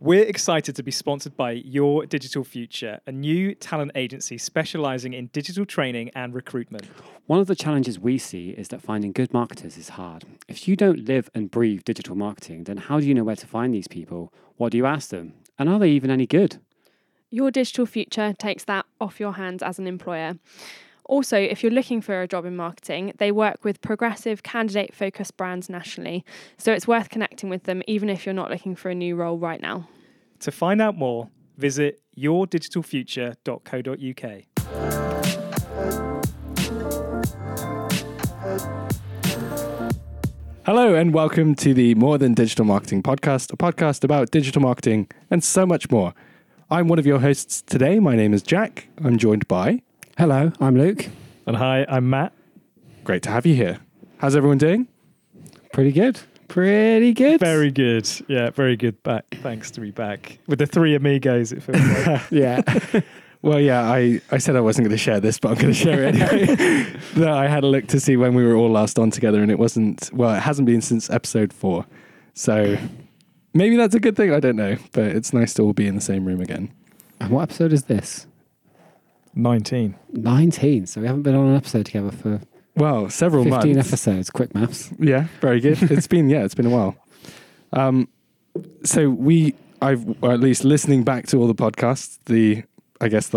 We're excited to be sponsored by Your Digital Future, a new talent agency specializing in digital training and recruitment. One of the challenges we see is that finding good marketers is hard. If you don't live and breathe digital marketing, then how do you know where to find these people? What do you ask them? And are they even any good? Your Digital Future takes that off your hands as an employer. Also, if you're looking for a job in marketing, they work with progressive, candidate-focused brands nationally, so it's worth connecting with them even if you're not looking for a new role right now. To find out more, visit yourdigitalfuture.co.uk. Hello and welcome to the More Than Digital Marketing podcast, a podcast about digital marketing and so much more. I'm one of your hosts today. My name is Jack. I'm joined by... Hello, I'm Luke. And hi, I'm Matt. Great to have you here. How's everyone doing? Pretty good. Very good. Yeah, very good. Back. Thanks to be back. With the three amigos, it feels like. Yeah. Well, yeah, I said I wasn't going to share this, but I'm going to share it anyway. No, I had a look to see when we were all last on together, and it hasn't been since episode 4. So maybe that's a good thing, I don't know. But it's nice to all be in the same room again. And what episode is this? 19. So we haven't been on an episode together for several 15 months. 15 episodes, quick maths. Yeah, very good. It's been a while. So or at least listening back to all the podcasts, the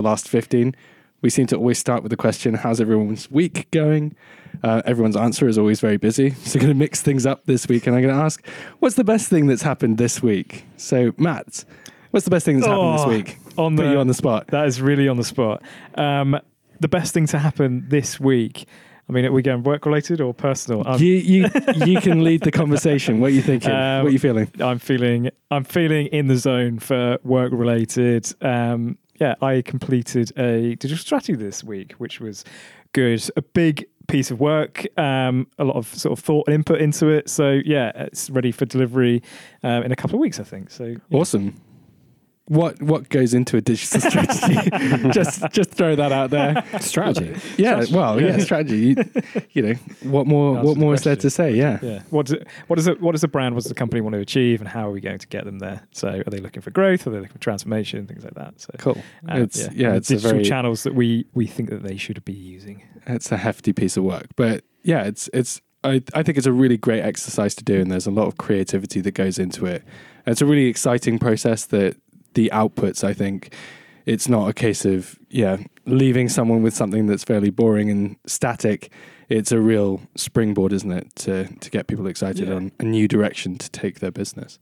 last 15, we seem to always start with the question, how's everyone's week going? Everyone's answer is always very busy. So I'm going to mix things up this week and I'm going to ask, what's the best thing that's happened this week? So Matt, what's the best thing that's happened this week? Put you on the spot. That is really on the spot. The best thing to happen this week. I mean, are we going work-related or personal? You can lead the conversation. What are you thinking? What are you feeling? I'm feeling in the zone for work-related. I completed a digital strategy this week, which was good. A big piece of work, a lot of sort of thought and input into it. So, yeah, it's ready for delivery in a couple of weeks, I think. So, yeah. Awesome. What goes into a digital strategy? just throw that out there. Strategy. Yeah. Strategy. Well, yeah, strategy. You know, what more is there to say? Yeah. Yeah. What does the brand? What does the company want to achieve? And how are we going to get them there? So, are they looking for growth? Are they looking for transformation? Things like that. So cool. It's digital channels that we think that they should be using. It's a hefty piece of work, but yeah, it's. I think it's a really great exercise to do, and there's a lot of creativity that goes into it. And it's a really exciting process that. The outputs, I think it's not a case of leaving someone with something that's fairly boring and static. It's a real springboard, isn't it, to get people excited on a new direction to take their business.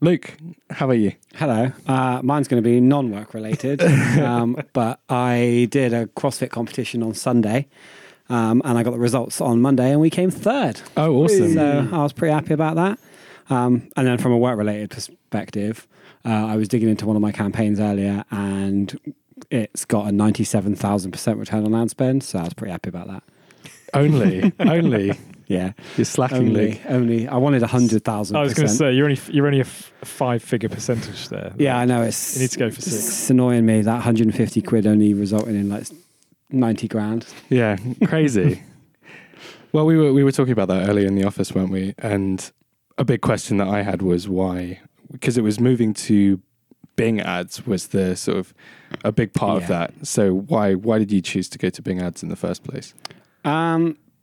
Luke, how are you? Hello. Mine's going to be non-work related, but I did a CrossFit competition on Sunday. And I got the results on Monday and we came third. Oh, awesome. So I was pretty happy about that. And then from a work-related perspective, I was digging into one of my campaigns earlier and it's got a 97,000% return on ad spend. So I was pretty happy about that. Only. Yeah. You're slacking, Luke. Only. I wanted 100,000%. I was going to say, you're only a five-figure percentage there. Yeah, I know. You need to go for 6. It's annoying me. That 150 quid only resulting in like 90 grand. Yeah. Crazy. Well, we were talking about that earlier in the office, weren't we? And a big question that I had was why... Because it was moving to Bing ads was the sort of a big part of that. So why did you choose to go to Bing ads in the first place?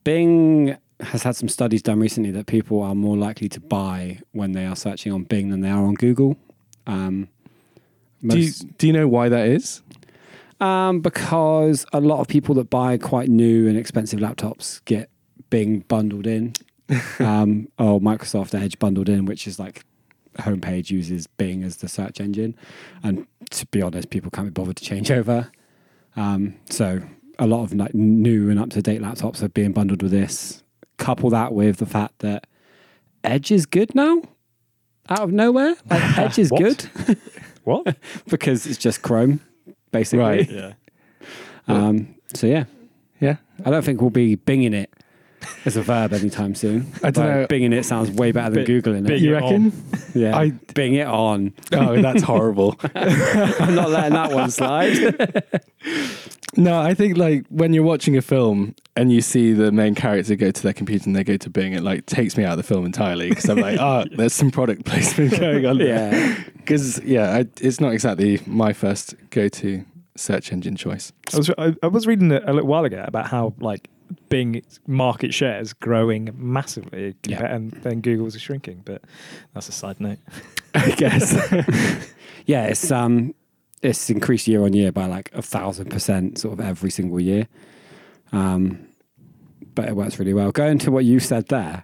Bing has had some studies done recently that people are more likely to buy when they are searching on Bing than they are on Google. Do you know why that is? Because a lot of people that buy quite new and expensive laptops get Bing bundled in, or Microsoft Edge bundled in, which is like... homepage uses Bing as the search engine, and to be honest, people can't be bothered to change over. So a lot of like new and up-to-date laptops are being bundled with this. Couple that with the fact that Edge is good now, out of nowhere. Like Edge is good. What? Because it's just Chrome, basically. Right. Yeah. So yeah. Yeah. I don't think we'll be Binging it as a verb anytime soon. I don't know. Binging it sounds way better than Googling it. You reckon? Yeah. Bing it on. Oh, that's horrible. I'm not letting that one slide. No, I think like when you're watching a film and you see the main character go to their computer and they go to Bing, it like takes me out of the film entirely because I'm like, there's some product placement going on there. Yeah. Because, yeah, it's not exactly my first go-to search engine choice. I was reading a little while ago about how, like, Bing's market share is growing massively, and then Google's is shrinking. But that's a side note, I guess. Yeah, it's increased year on year by like 1,000%, sort of every single year. But it works really well. Going to what you said there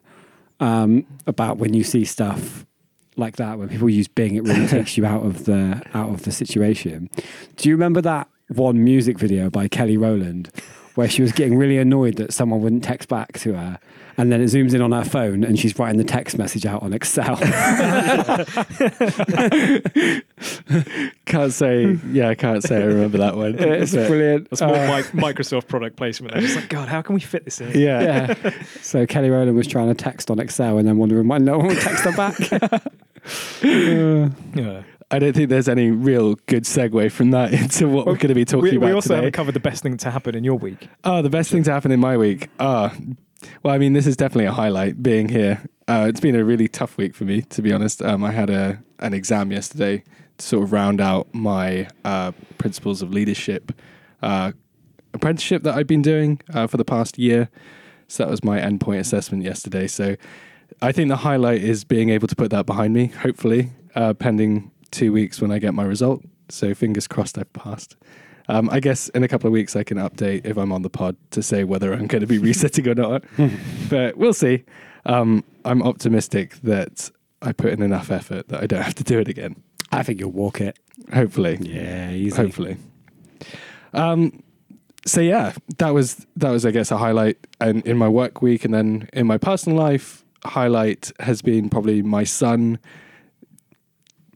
about when you see stuff like that, when people use Bing, it really takes you out of the situation. Do you remember that one music video by Kelly Rowland? Where she was getting really annoyed that someone wouldn't text back to her. And then it zooms in on her phone and she's writing the text message out on Excel. I can't say I remember that one. It's brilliant. That's more Microsoft product placement. I'm just like, God, how can we fit this in? Yeah. So Kelly Rowland was trying to text on Excel and then wondering why no one would text her back. Yeah. I don't think there's any real good segue from that into what we're going to be talking about today. We also haven't covered the best thing to happen in your week. Oh, the best thing to happen in my week? Well, I mean, this is definitely a highlight, being here. It's been a really tough week for me, to be honest. I had an exam yesterday to sort of round out my Principles of Leadership apprenticeship that I've been doing for the past year. So that was my endpoint assessment yesterday. So I think the highlight is being able to put that behind me, hopefully, pending 2 weeks when I get my result. So fingers crossed I've passed. I guess in a couple of weeks I can update if I'm on the pod to say whether I'm going to be resetting or not. But we'll see. I'm optimistic that I put in enough effort that I don't have to do it again. I think you'll walk it. Hopefully. Yeah, easy. Hopefully. So yeah, that was I guess a highlight in my work week. And then in my personal life, highlight has been probably my son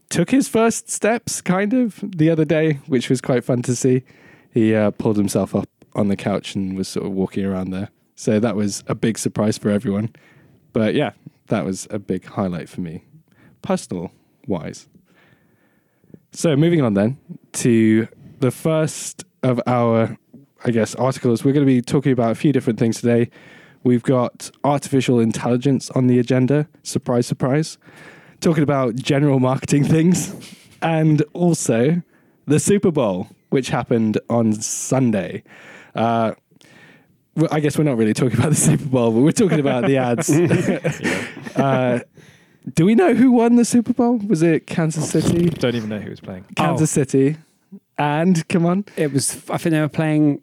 took his first steps, kind of, the other day, which was quite fun to see. He pulled himself up on the couch and was sort of walking around there. So that was a big surprise for everyone. But yeah, that was a big highlight for me, personal-wise. So moving on then to the first of our, I guess, articles. We're going to be talking about a few different things today. We've got artificial intelligence on the agenda. Surprise, surprise. Talking about general marketing things, and also the Super Bowl, which happened on Sunday. I guess we're not really talking about the Super Bowl, but we're talking about the ads. Do we know who won the Super Bowl? Was it Kansas City? Don't even know who was playing. Kansas City. And, come on. It was, I think they were playing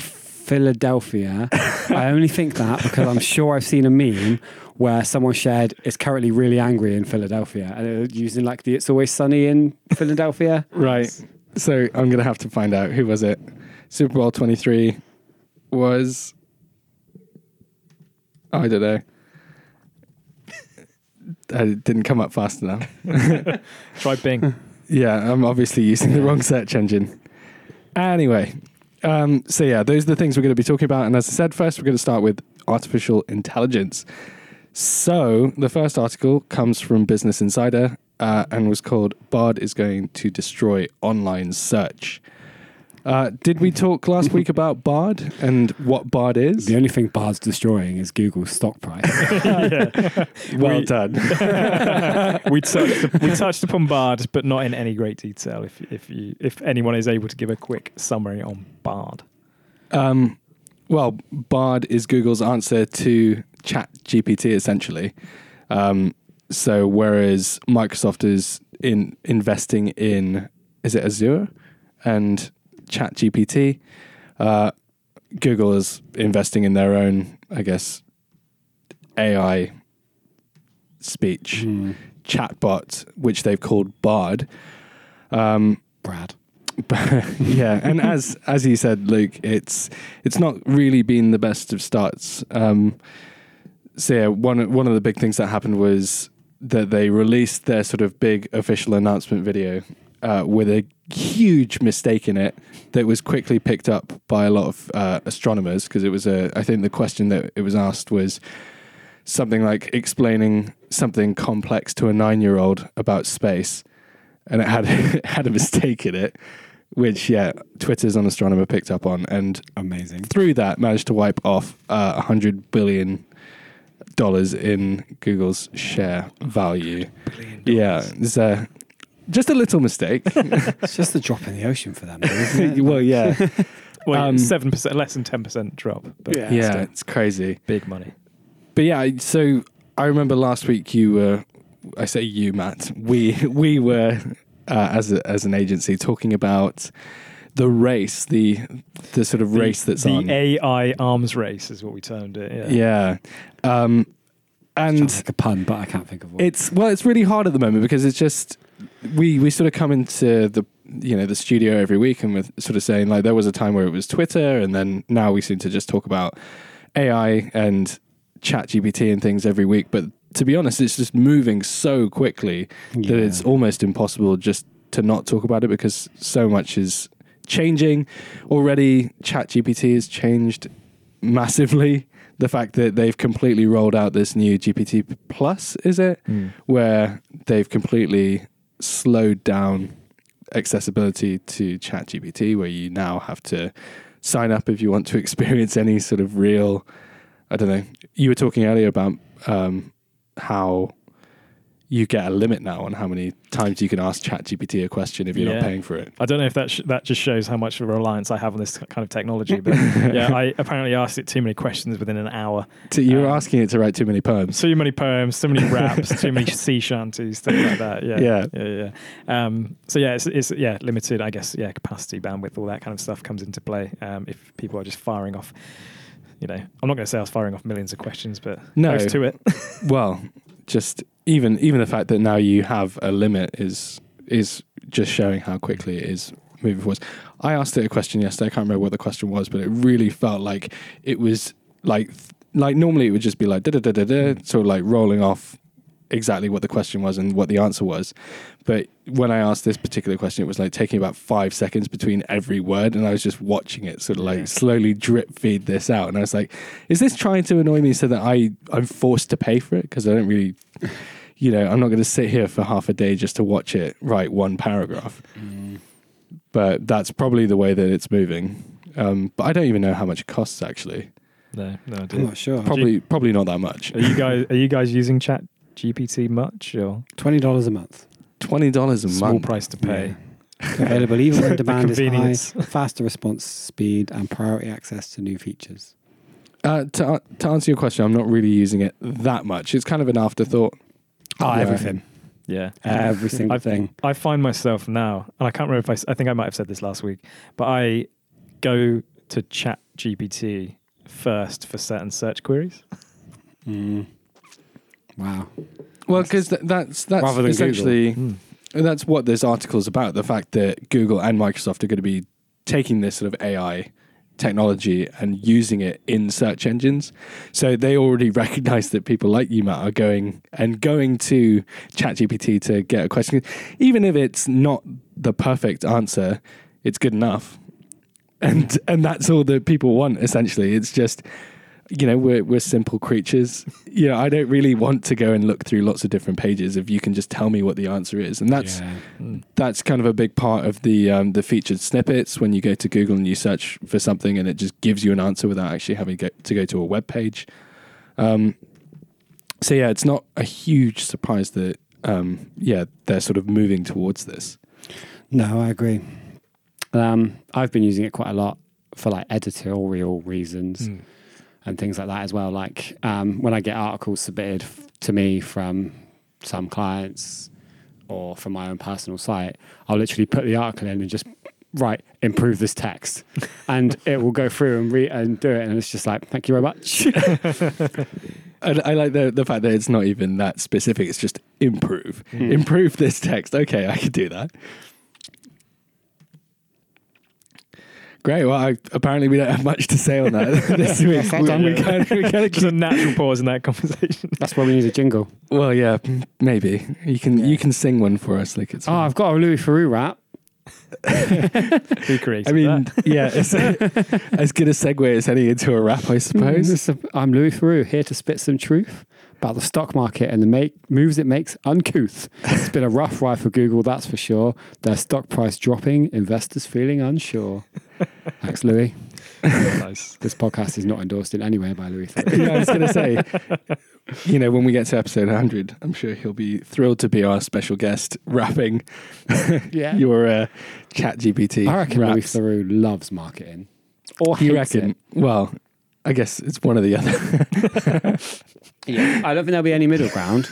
Philadelphia. I only think that because I'm sure I've seen a meme where someone shared is currently really angry in Philadelphia and using like the It's Always Sunny in Philadelphia. Right. So I'm going to have to find out who was it. Super Bowl 23 was... Oh, I don't know. I didn't come up fast enough. Try Bing. Yeah, I'm obviously using the wrong search engine. Anyway, so yeah, those are the things we're going to be talking about. And as I said, first, we're going to start with artificial intelligence. So the first article comes from Business Insider and was called Bard is going to destroy online search. Did we talk last week about Bard and what Bard is? The only thing Bard's destroying is Google's stock price. Well done. we touched upon Bard, but not in any great detail. If anyone is able to give a quick summary on Bard. Well, Bard is Google's answer to ChatGPT, essentially. So whereas Microsoft is investing in, is it Azure and ChatGPT, Google is investing in their own, I guess, AI speech chatbot, which they've called Bard. Brad. Yeah, and as you said, Luke, it's not really been the best of starts. So yeah, one of the big things that happened was that they released their sort of big official announcement video with a huge mistake in it that was quickly picked up by a lot of astronomers, because it was I think the question that it was asked was something like explaining something complex to a 9-year-old about space, and it had a mistake in it. Which, yeah, Twitter's own astronomer picked up on and amazing through that managed to wipe off $100 billion in Google's share value. Yeah, there's Just a little mistake. It's just a drop in the ocean for them, isn't it? Well, yeah. Well, 7%, less than 10% drop. But yeah, it's crazy. Big money. But yeah, so I remember last week you were, I say you, Matt, we were, as an agency, talking about the race, the sort of race that's on. The AI arms race is what we termed it. Yeah. Yeah. And like a pun, but I can't think of one. It's really hard at the moment because it's just, we sort of come into the studio every week and we're sort of saying like there was a time where it was Twitter and then now we seem to just talk about AI and ChatGPT and things every week. But to be honest, it's just moving so quickly that it's almost impossible just to not talk about it because so much is changing. Already ChatGPT has changed massively. The fact that they've completely rolled out this new GPT Plus, is it? Mm. Where they've completely slowed down accessibility to ChatGPT, where you now have to sign up if you want to experience any sort of real, I don't know. You were talking earlier about how you get a limit now on how many times you can ask ChatGPT a question if you're not paying for it. I don't know if that just shows how much of a reliance I have on this kind of technology, but yeah, I apparently asked it too many questions within an hour. So you were asking it to write too many poems. Too many poems, too many raps, too many sea shanties, things like that. Yeah. So yeah, it's limited, I guess. Yeah, capacity, bandwidth, all that kind of stuff comes into play if people are just firing off. You know, I'm not going to say I was firing off millions of questions, but close to it. Well, just even the fact that now you have a limit is just showing how quickly it is moving forwards. I asked it a question yesterday. I can't remember what the question was, but it really felt like it was like normally it would just be like da da da da da, sort of like rolling off exactly what the question was and what the answer was. But when I asked this particular question, it was like taking about 5 seconds between every word, and I was just watching it sort of like slowly drip feed this out, and I was like, is this trying to annoy me so that I'm forced to pay for it? Because I don't really, you know, I'm not going to sit here for half a day just to watch it write one paragraph. But that's probably the way that it's moving. But I don't even know how much it costs actually. No idea. I'm not sure. Probably not that much. Are you guys using ChatGPT much, or $20 a month? Small price to pay. Yeah. Available even when demand is high, faster response speed, and priority access to new features. To answer your question, I'm not really using it that much. It's kind of an afterthought. Everything. Yeah. Every single thing. I find myself now, and I can't remember if I think I might have said this last week, but I go to ChatGPT first for certain search queries. Wow. Well, because that's essentially that's what this article's about. The fact that Google and Microsoft are going to be taking this sort of AI technology and using it in search engines. So they already recognize that people like you, Matt, are going to ChatGPT to get a question. Even if it's not the perfect answer, it's good enough. And that's all that people want, essentially. It's just, you know, we're simple creatures. You know, I don't really want to go and look through lots of different pages if you can just tell me what the answer is. And that's kind of a big part of the featured snippets when you go to Google and you search for something and it just gives you an answer without actually having to go to a web page. So yeah, it's not a huge surprise that they're sort of moving towards this. No, I agree. I've been using it quite a lot for like editorial reasons. And things like that as well. Like when I get articles submitted to me from some clients or from my own personal site, I'll literally put the article in and just write, improve this text. And it will go through and read and do it. And it's just like, thank you very much. I like the fact that it's not even that specific. It's just improve. Improve this text. Okay, I could do that. Great. Well, apparently we don't have much to say on that this week. We just a natural pause in that conversation. That's why we need a jingle. Well, yeah, maybe you can sing one for us, like it's. Oh, I've got a Louis Theroux rap. Who created that? I mean, yeah, it's as good a segue as any into a rap, I suppose. I'm Louis Theroux, here to spit some truth about the stock market and the moves it makes uncouth. It's been a rough ride for Google, that's for sure. Their stock price dropping, investors feeling unsure. Thanks, Louis. Nice. This podcast is not endorsed in any way by Louis Theroux. Yeah, I was going to say, you know, when we get to episode 100, I'm sure he'll be thrilled to be our special guest rapping your ChatGPT. I reckon Louis Theroux loves marketing. Or you reckon? Well, I guess it's one or the other. Yeah, I don't think there'll be any middle ground.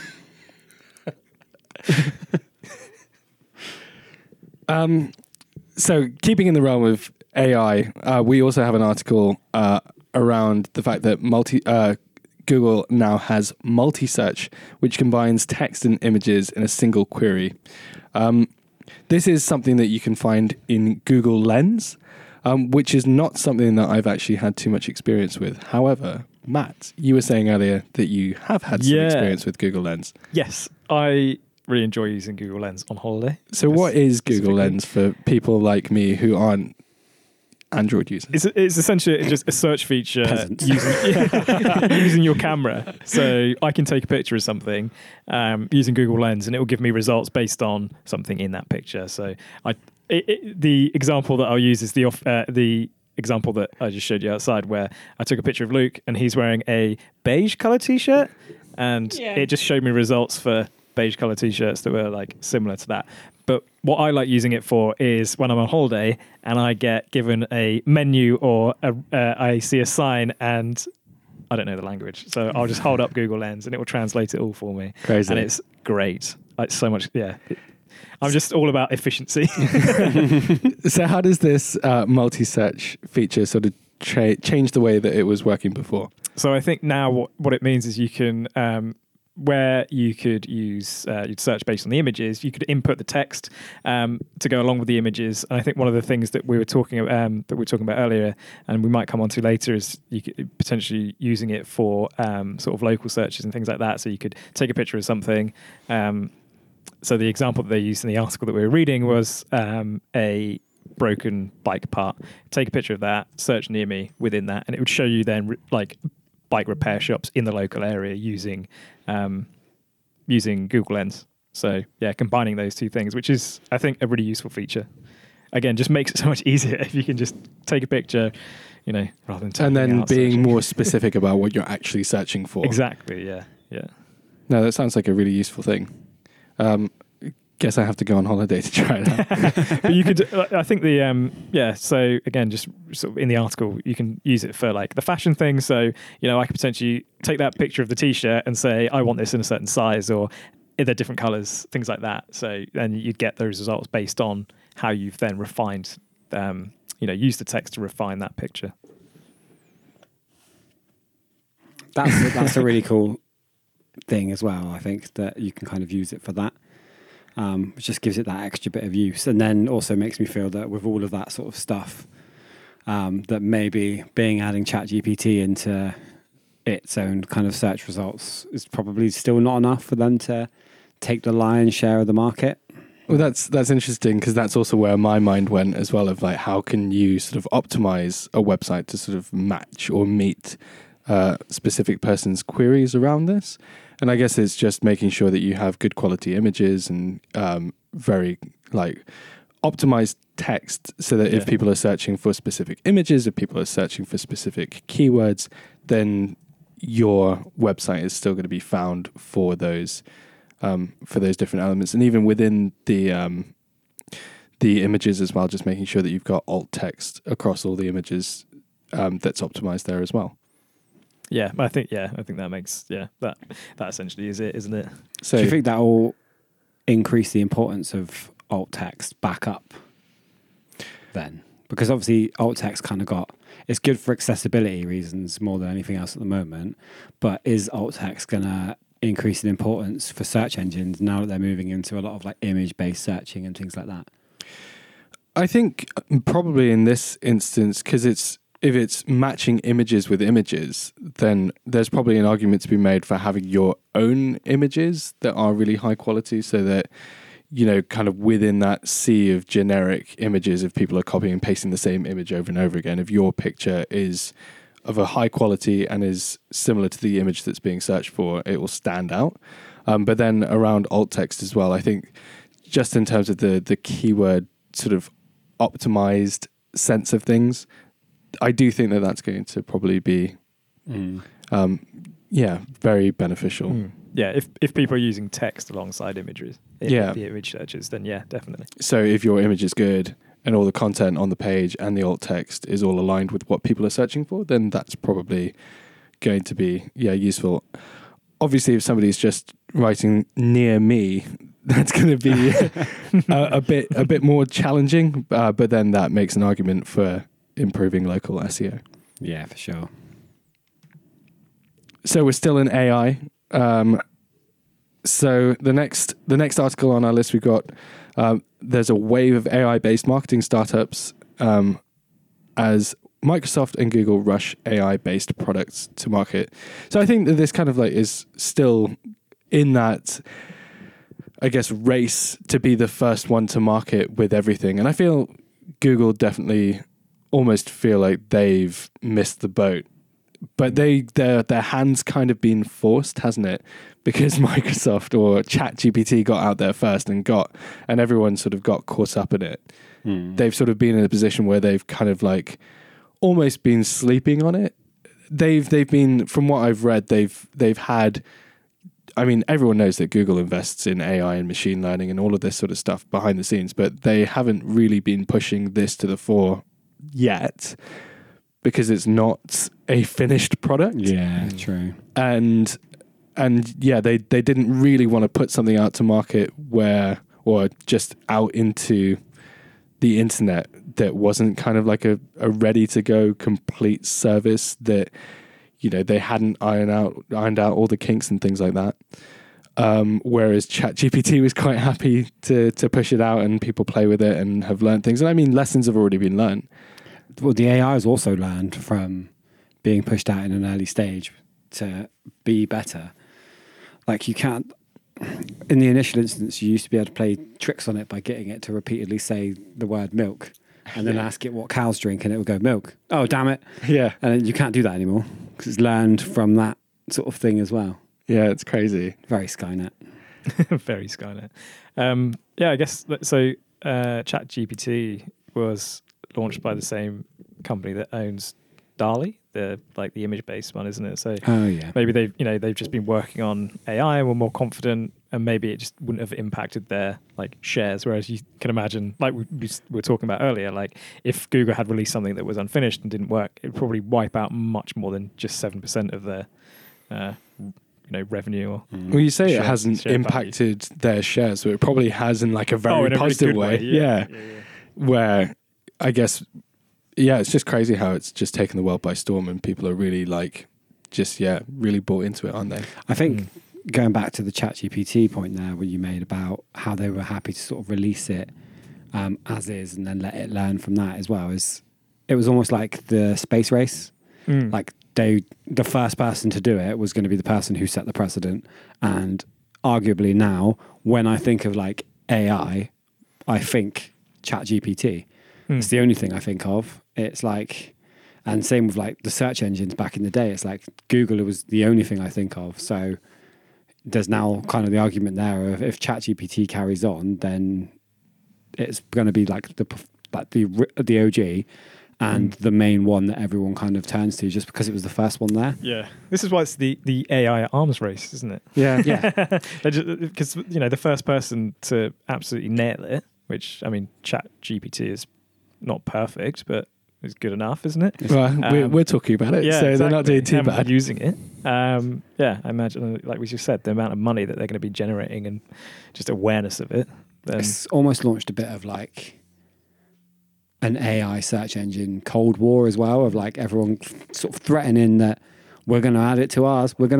So keeping in the realm of AI, we also have an article around the fact that Google now has multi-search, which combines text and images in a single query. This is something that you can find in Google Lens, which is not something that I've actually had too much experience with. However, Matt, you were saying earlier that you have had some experience with Google Lens. Yes, I really enjoy using Google Lens on holiday. So what is Google Lens for people like me who aren't Android users? It's essentially just a search feature using your camera. So I can take a picture of something using Google Lens, and it will give me results based on something in that picture. So the example that I'll use is the example that I just showed you outside, where I took a picture of Luke and he's wearing a beige colour T-shirt, and it just showed me results for beige colour T-shirts that were like similar to that. But what I like using it for is when I'm on holiday and I get given a menu, or I see a sign and I don't know the language, so I'll just hold up Google Lens and it will translate it all for me. Crazy. And it's great. It's so much. Yeah, I'm just all about efficiency. So how does this multi-search feature sort of change the way that it was working before? So I think now what it means is you can, where you could use, you'd search based on the images, you could input the text to go along with the images. And I think one of the things that we were talking about, earlier, and we might come on to later, is you could potentially using it for sort of local searches and things like that. So you could take a picture of something. So the example that they used in the article that we were reading was a broken bike part. Take a picture of that, search near me within that, and it would show you then like bike repair shops in the local area using using Google Lens. So yeah, combining those two things, which is I think a really useful feature. Again, just makes it so much easier if you can just take a picture, you know, rather than and then being searching. More specific about what you're actually searching for. Exactly. Yeah. Yeah. No, that sounds like a really useful thing. Guess I have to go on holiday to try that. But you could, I think the So again, just sort of in the article, you can use it for like the fashion thing. So you know, I could potentially take that picture of the T-shirt and say, I want this in a certain size, or they're different colors, things like that. So then you'd get those results based on how you've then refined, you know, use the text to refine that picture. That's a really cool thing as well. I think that you can kind of use it for that. It just gives it that extra bit of use, and then also makes me feel that with all of that sort of stuff, that maybe Bing adding ChatGPT into its own kind of search results is probably still not enough for them to take the lion's share of the market. Well, that's interesting, because that's also where my mind went as well, of like, how can you sort of optimize a website to sort of match or meet specific person's queries around this? And I guess it's just making sure that you have good quality images and very like optimized text, so that if people are searching for specific images, if people are searching for specific keywords, then your website is still going to be found for those different elements. And even within the images as well, just making sure that you've got alt text across all the images that's optimized there as well. Yeah, I think that makes that essentially is it, isn't it? So do you think that will increase the importance of alt text back up then? Because obviously alt text kind of got, it's good for accessibility reasons more than anything else at the moment, but is alt text going to increase in importance for search engines now that they're moving into a lot of like image-based searching and things like that? I think probably in this instance, because if it's matching images with images, then there's probably an argument to be made for having your own images that are really high quality, so that, you know, kind of within that sea of generic images, if people are copying and pasting the same image over and over again, if your picture is of a high quality and is similar to the image that's being searched for, it will stand out. But then around alt text as well, I think just in terms of the keyword sort of optimized sense of things, I do think that that's going to probably be, very beneficial. Mm. Yeah, if people are using text alongside images, the image searches, then yeah, definitely. So if your image is good and all the content on the page and the alt text is all aligned with what people are searching for, then that's probably going to be useful. Obviously, if somebody's just writing near me, that's going to be a bit more challenging. But then that makes an argument for improving local SEO. Yeah, for sure. So we're still in AI. So the next article on our list, we've got there's a wave of AI-based marketing startups as Microsoft and Google rush AI-based products to market. So I think that this kind of like is still in that, I guess, race to be the first one to market with everything. And I feel Google definitely almost feel like they've missed the boat. But their hands kind of been forced, hasn't it? Because Microsoft or ChatGPT got out there first and everyone sort of got caught up in it. Mm. They've sort of been in a position where they've kind of like almost been sleeping on it. They've been, from what I've read, they've had, I mean, everyone knows that Google invests in AI and machine learning and all of this sort of stuff behind the scenes, but they haven't really been pushing this to the fore yet, because it's not a finished product. Yeah, true. And they didn't really want to put something out to market or just out into the internet that wasn't kind of like a ready to go complete service that, you know, they hadn't ironed out all the kinks and things like that. Whereas ChatGPT was quite happy to push it out and people play with it and have learned things. And I mean, lessons have already been learned. Well, the AI has also learned from being pushed out in an early stage to be better. Like, you can't, in the initial instance, you used to be able to play tricks on it by getting it to repeatedly say the word milk and then ask it what cows drink and it would go milk. Oh, damn it. Yeah. And you can't do that anymore because it's learned from that sort of thing as well. Yeah, it's crazy. Very Skynet. Very Skynet. I guess, so ChatGPT was launched by the same company that owns DALL-E, the image-based one, isn't it? So maybe they've just been working on AI and were more confident, and maybe it just wouldn't have impacted their shares. Whereas you can imagine, like we were talking about earlier, like if Google had released something that was unfinished and didn't work, it would probably wipe out much more than just 7% of their revenue. Or well, you say it hasn't impacted their shares, so it probably has in like a very positive way. Where I guess, it's just crazy how it's just taken the world by storm and people are really really bought into it, aren't they? I think going back to the ChatGPT point there, what you made about how they were happy to sort of release it as is and then let it learn from that as well, is it was almost like the space race. Mm. Like the first person to do it was going to be the person who set the precedent. And arguably now, when I think of like AI, I think ChatGPT. It's the only thing I think of. It's like, and same with like the search engines back in the day, it's like Google was the only thing I think of. So there's now kind of the argument there of if ChatGPT carries on, then it's going to be like the OG and the main one that everyone kind of turns to just because it was the first one there. Yeah. This is why it's the AI arms race, isn't it? Yeah. Yeah. Because, the first person to absolutely nail it, which, I mean, ChatGPT is not perfect, but it's good enough, isn't it? Well, we're talking about it, They're not doing too bad. Using it. I imagine, like we just said, the amount of money that they're going to be generating and just awareness of it. It's almost launched a bit of like an AI search engine Cold War as well, of like everyone sort of threatening that we're going to add it to ours. And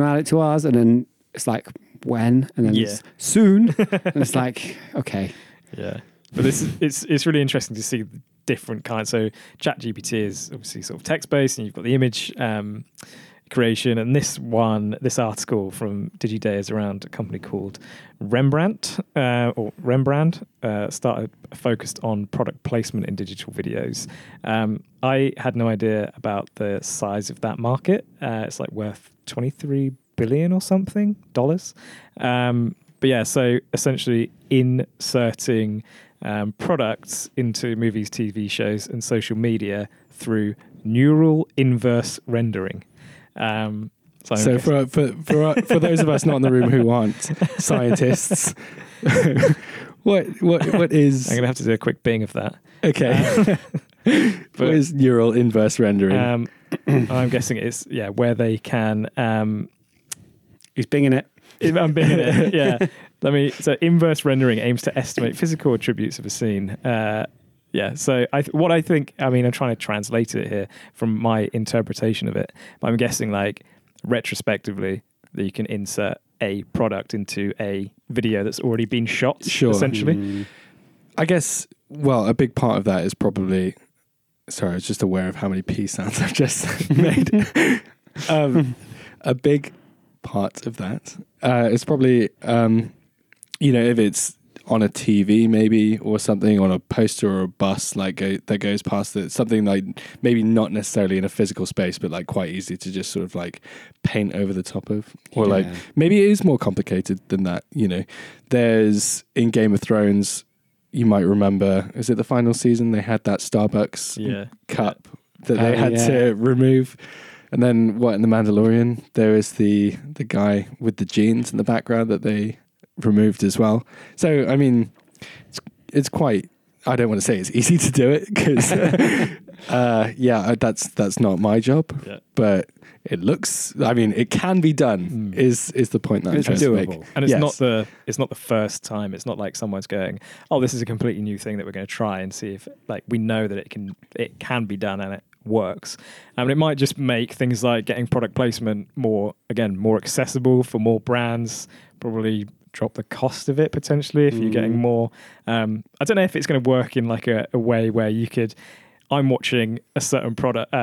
then it's like, when? And then it's soon. And it's like, okay. Yeah. But this is, it's really interesting to see the different kinds. So ChatGPT is obviously sort of text-based, and you've got the image creation. And this article from DigiDay is around a company called Rembrandt, started focused on product placement in digital videos. I had no idea about the size of that market. It's like worth $23 billion or something dollars. But yeah, so essentially inserting products into movies, TV shows, and social media through neural inverse rendering. So for those of us not in the room who aren't scientists, what is? I'm going to have to do a quick Bing of that. Okay. What is neural inverse rendering? I'm guessing it's where they can. He's Binging it. I'm Binging it. Yeah. So inverse rendering aims to estimate physical attributes of a scene. So I'm trying to translate it here from my interpretation of it. But I'm guessing retrospectively that you can insert a product into a video that's already been shot, essentially. I guess, a big part of that is probably... Sorry, I was just aware of how many P sounds I've just made. A big part of that is probably... if it's on a TV maybe or something, on a poster or a bus that goes past it, something maybe not necessarily in a physical space, but quite easy to just sort of paint over the top of, or maybe it is more complicated than that. There's in Game of Thrones, you might remember, is it the final season? They had that Starbucks cup that they had to remove. And then in The Mandalorian, there is the guy with the jeans in the background that they removed as well. So it's quite, I don't want to say it's easy to do it because that's not my job, but it looks, it can be done is the point that I'm trying to make. And it's not the first time. It's not someone's going, oh, this is a completely new thing that we're going to try and see if we know that it can be done and it works. It might just make things like getting product placement more accessible for more brands, probably drop the cost of it potentially if you're getting more. I don't know if it's going to work in a way where you could. I'm watching a certain product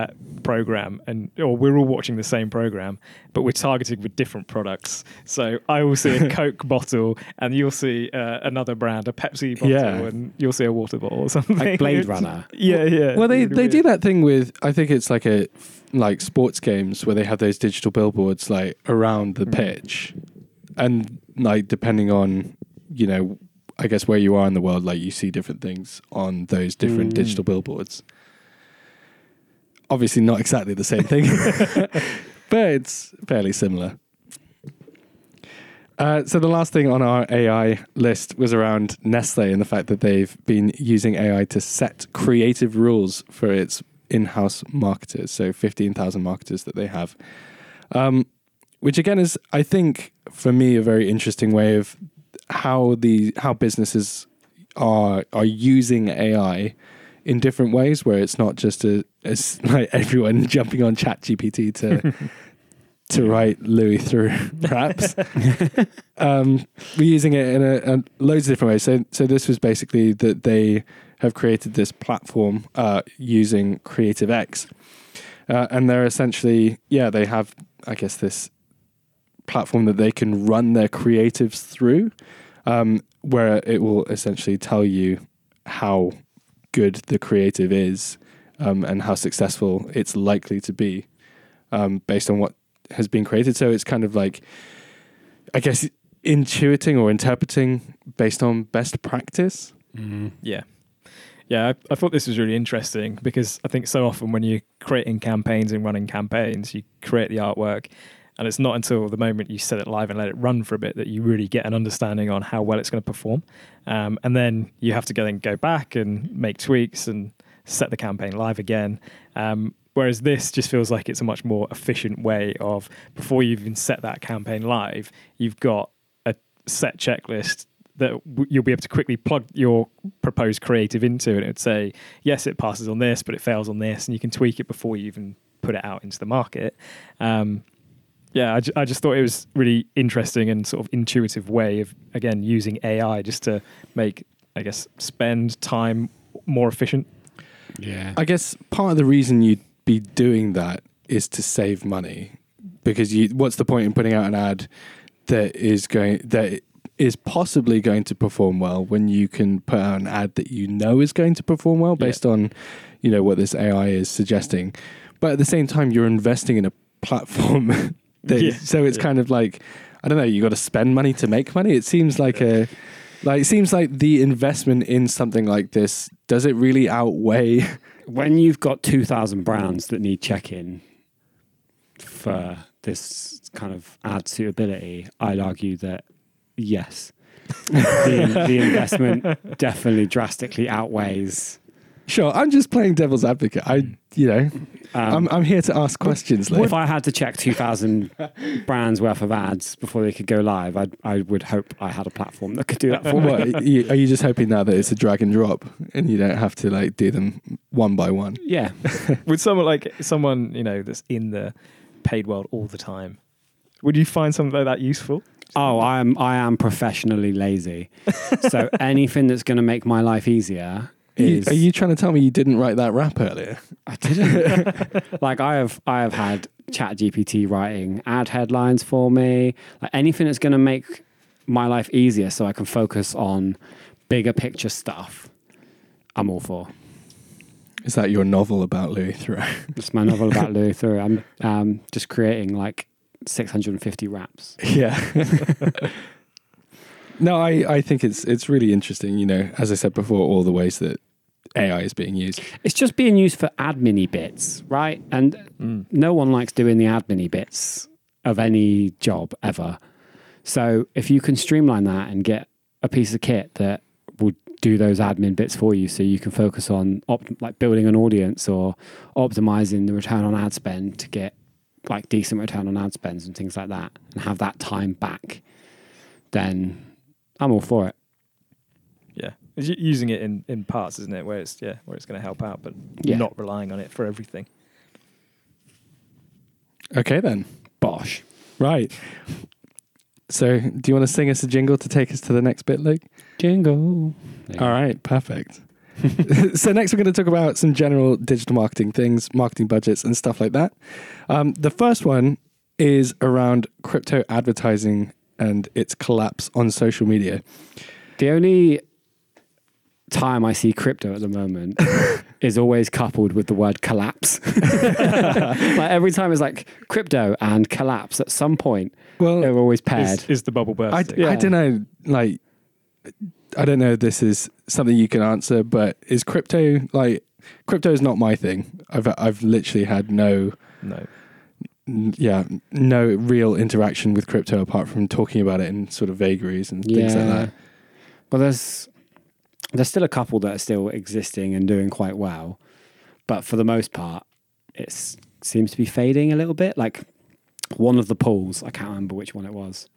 program, or we're all watching the same program, but we're targeted with different products. So I will see a Coke bottle, and you'll see another brand, a Pepsi bottle, and you'll see a water bottle or something. Like Blade Runner. Yeah. Well, they do that thing with, I think it's like sports games where they have those digital billboards around the pitch, and depending on I guess where you are in the world, you see different things on those different digital billboards. Obviously not exactly the same thing, but it's fairly similar. So the last thing on our AI list was around Nestle and the fact that they've been using AI to set creative rules for its in-house marketers. So 15,000 marketers that they have, which again is, I think, for me, a very interesting way of how businesses are using AI in different ways, where it's not just everyone jumping on ChatGPT to write Louis Theroux raps. We're using it in loads of different ways. So this was basically that they have created this platform using Creative X, and they're essentially they have, I guess, this platform that they can run their creatives through, where it will essentially tell you how good the creative is and how successful it's likely to be based on what has been created. So it's kind of I guess, intuiting or interpreting based on best practice. Mm-hmm. Yeah. Yeah, I thought this was really interesting because I think so often when you're creating campaigns and running campaigns, you create the artwork, and it's not until the moment you set it live and let it run for a bit that you really get an understanding on how well it's going to perform. And then you have to go back and make tweaks and set the campaign live again. Whereas this just feels like it's a much more efficient way of, before you've even set that campaign live, you've got a set checklist that you'll be able to quickly plug your proposed creative into, and it would say, yes, it passes on this, but it fails on this, and you can tweak it before you even put it out into the market. I just thought it was really interesting and sort of intuitive way of, again, using AI just to make, I guess, spend time more efficient. Yeah. I guess part of the reason you'd be doing that is to save money, because what's the point in putting out an ad that is possibly going to perform well when you can put out an ad that you know is going to perform well based on, what this AI is suggesting. But at the same time, you're investing in a platform. So it's kind of I don't know, you got to spend money to make money. It seems like a Like, it seems like the investment in something like this, does it really outweigh? When you've got 2,000 brands that need check-in for this kind of ad suitability, I'd argue that, yes, the investment definitely drastically outweighs. Sure, I'm just playing devil's advocate. I'm here to ask questions. If I had to check 2,000 brands worth of ads before they could go live, I would hope I had a platform that could do that for me. What, are you just hoping now that it's a drag and drop and you don't have to like do them one by one? Yeah. Would someone that's in the paid world all the time, would you find something like that useful? Oh, I am professionally lazy. So anything that's going to make my life easier. Are you trying to tell me you didn't write that rap earlier? I didn't. I have had ChatGPT writing ad headlines for me. Like anything that's going to make my life easier so I can focus on bigger picture stuff, I'm all for. Is that your novel about Louis Theroux? It's my novel about Louis Theroux. I'm just creating 650 raps. Yeah. No, I think it's really interesting, as I said before, all the ways that AI is being used. It's just being used for admin-y bits, right? And no one likes doing the admin-y bits of any job ever. So if you can streamline that and get a piece of kit that will do those admin bits for you so you can focus on building an audience or optimizing the return on ad spend to get decent return on ad spends and things like that and have that time back, then I'm all for it. Yeah. It's using it in parts, isn't it? Where it's going to help out, but not relying on it for everything. Okay, then. Bosh. Right. So do you want to sing us a jingle to take us to the next bit, Luke? Jingle. All right, perfect. So next we're going to talk about some general digital marketing things, marketing budgets and stuff like that. The first one is around crypto advertising and its collapse on social media. The only time I see crypto at the moment is always coupled with the word collapse. Every time it's crypto and collapse at some point. Well, they're always paired. Is the bubble bursting? I don't know. I don't know if this is something you can answer, but is crypto is not my thing. I've literally had no. Yeah, no real interaction with crypto apart from talking about it in sort of vagaries and things like that. Well, there's still a couple that are still existing and doing quite well, but for the most part, it seems to be fading a little bit. Like one of the pools, I can't remember which one it was,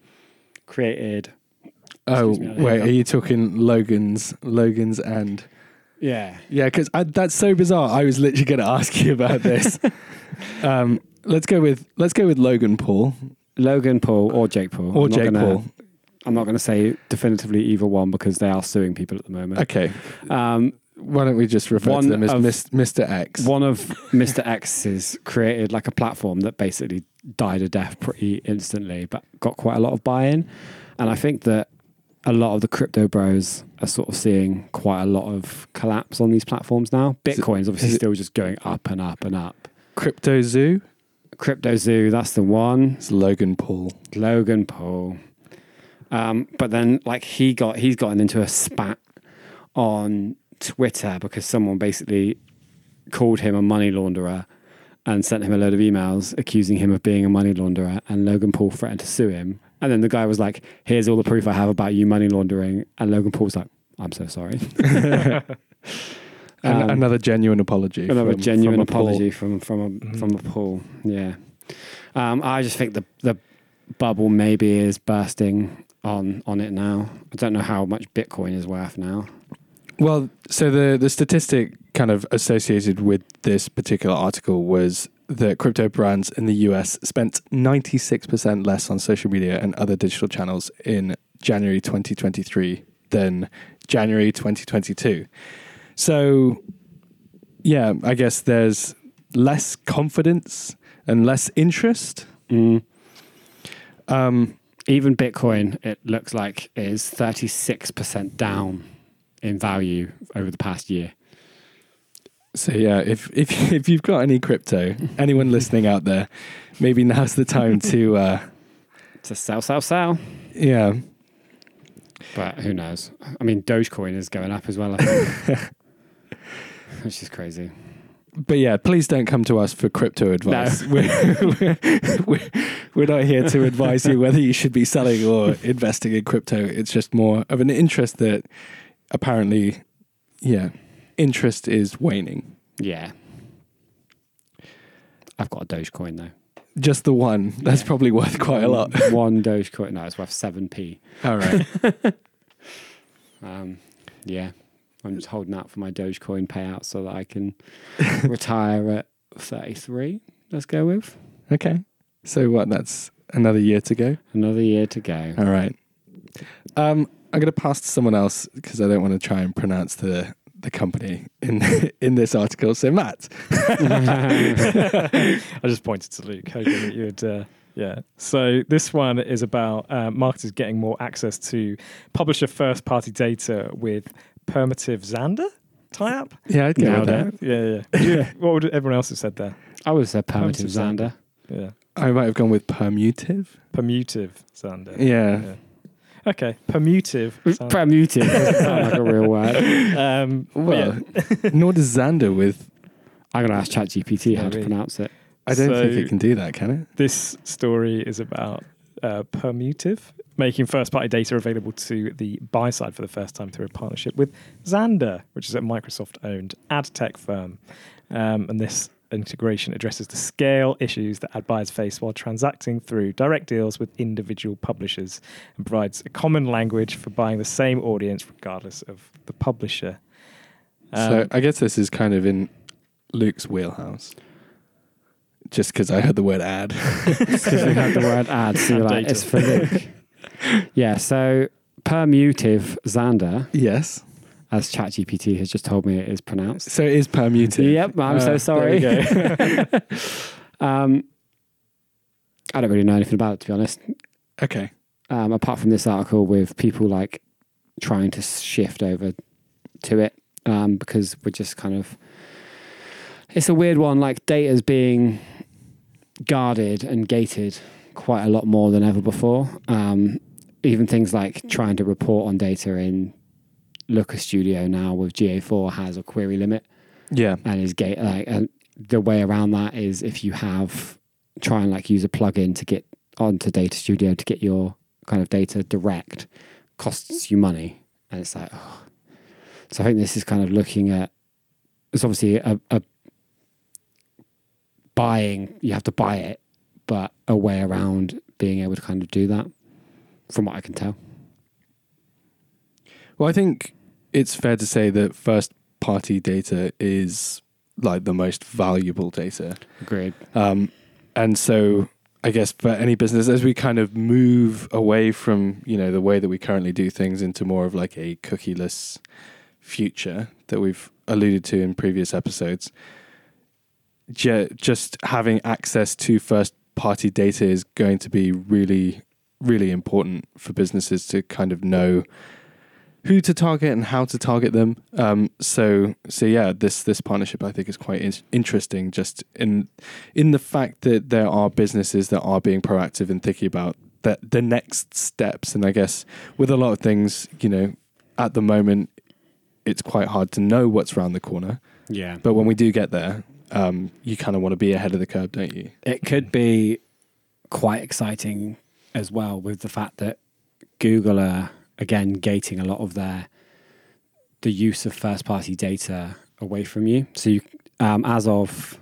created. Oh wait, are you talking Logan's and? Yeah, yeah, because that's so bizarre. I was literally going to ask you about this. Let's go with Logan Paul or Jake Paul. I'm not going to say definitively either one because they are suing people at the moment. Okay. Why don't we just refer to them as Mr. X? One of Mr. X's created a platform that basically died a death pretty instantly, but got quite a lot of buy-in. And I think that a lot of the crypto bros are sort of seeing quite a lot of collapse on these platforms now. Bitcoin's obviously still just going up and up and up. Crypto Zoo, that's the one. It's Logan Paul. But then he's gotten into a spat on Twitter because someone basically called him a money launderer and sent him a load of emails accusing him of being a money launderer, and Logan Paul threatened to sue him. And then the guy was like, here's all the proof I have about you money laundering, and Logan Paul was like, I'm so sorry. Another genuine apology. From a Paul. Yeah. I just think the bubble maybe is bursting on it now. I don't know how much Bitcoin is worth now. Well, so the statistic kind of associated with this particular article was that crypto brands in the US spent 96% less on social media and other digital channels in January 2023 than January 2022. So, yeah, I guess there's less confidence and less interest. Mm. Even Bitcoin, it looks like, is 36% down in value over the past year. So, yeah, if you've got any crypto, anyone listening out there, maybe now's the time to sell. Yeah. But who knows? I mean, Dogecoin is going up as well, I think. Which is crazy. But yeah, please don't come to us for crypto advice. No. We're not here to advise you whether you should be selling or investing in crypto. It's just more of an interest that apparently, yeah, interest is waning. Yeah. I've got a Dogecoin though. Just the one. That's probably worth quite a lot. One Dogecoin. No, it's worth 7p. All right. Yeah. I'm just holding out for my Dogecoin payout so that I can retire at 33. Let's go with. Okay. So what? That's another year to go? Another year to go. All right. I'm going to pass to someone else because I don't want to try and pronounce the company in this article. So Matt. I just pointed to Luke, hoping that you would... Yeah. So this one is about marketers getting more access to publisher first-party data with... Permutive Xander tie-up? Yeah, I'd go with that. Yeah. What would everyone else have said there? I would have said Permutive Xander. Yeah. I might have gone with Permutive Xander. Yeah. Okay, Permutive. Permutive doesn't sound like a real word. Well, yeah. Nor does Xander with... I'm going to ask ChatGPT how to pronounce it. I don't think it can do that, can it? This story is about Permutive making first-party data available to the buy side for the first time through a partnership with Xander, which is a Microsoft-owned ad tech firm. And this integration addresses the scale issues that ad buyers face while transacting through direct deals with individual publishers and provides a common language for buying the same audience regardless of the publisher. So I guess this is kind of in Luke's wheelhouse. Just because I heard the word ad. Because you heard the word ad, so you're like, it's for Luke. Yeah, so Permutive Xander. Yes. As ChatGPT has just told me it is pronounced. So it is Permutive. Yep, I'm so sorry. I don't really know anything about it, to be honest. Okay. Apart from this article with people like trying to shift over to it because we're just kind of... It's a weird one, like data's being guarded and gated quite a lot more than ever before. Even things like trying to report on data in Looker Studio now with GA4 has a query limit. Yeah. And is and the way around that is if you try and like use a plugin to get onto Data Studio to get your kind of data direct, costs you money. And it's like, oh. So I think this is kind of looking at, it's obviously a buying, you have to buy it, but a way around being able to kind of do that, from what I can tell. Well, I think it's fair to say that first-party data is like the most valuable data. Agreed. And so I guess for any business, as we kind of move away from, you know, the way that we currently do things into more of like a cookieless future that we've alluded to in previous episodes, just having access to first-party data is going to be really, really important for businesses to kind of know who to target and how to target them. So yeah, this partnership I think is quite interesting, just in the fact that there are businesses that are being proactive and thinking about the next steps. And I guess with a lot of things, you know, at the moment, it's quite hard to know what's around the corner. Yeah. But when we do get there... you kind of want to be ahead of the curve, don't you? It could be quite exciting as well with the fact that Google are, again, gating a lot of the use of first-party data away from you. So you, as of,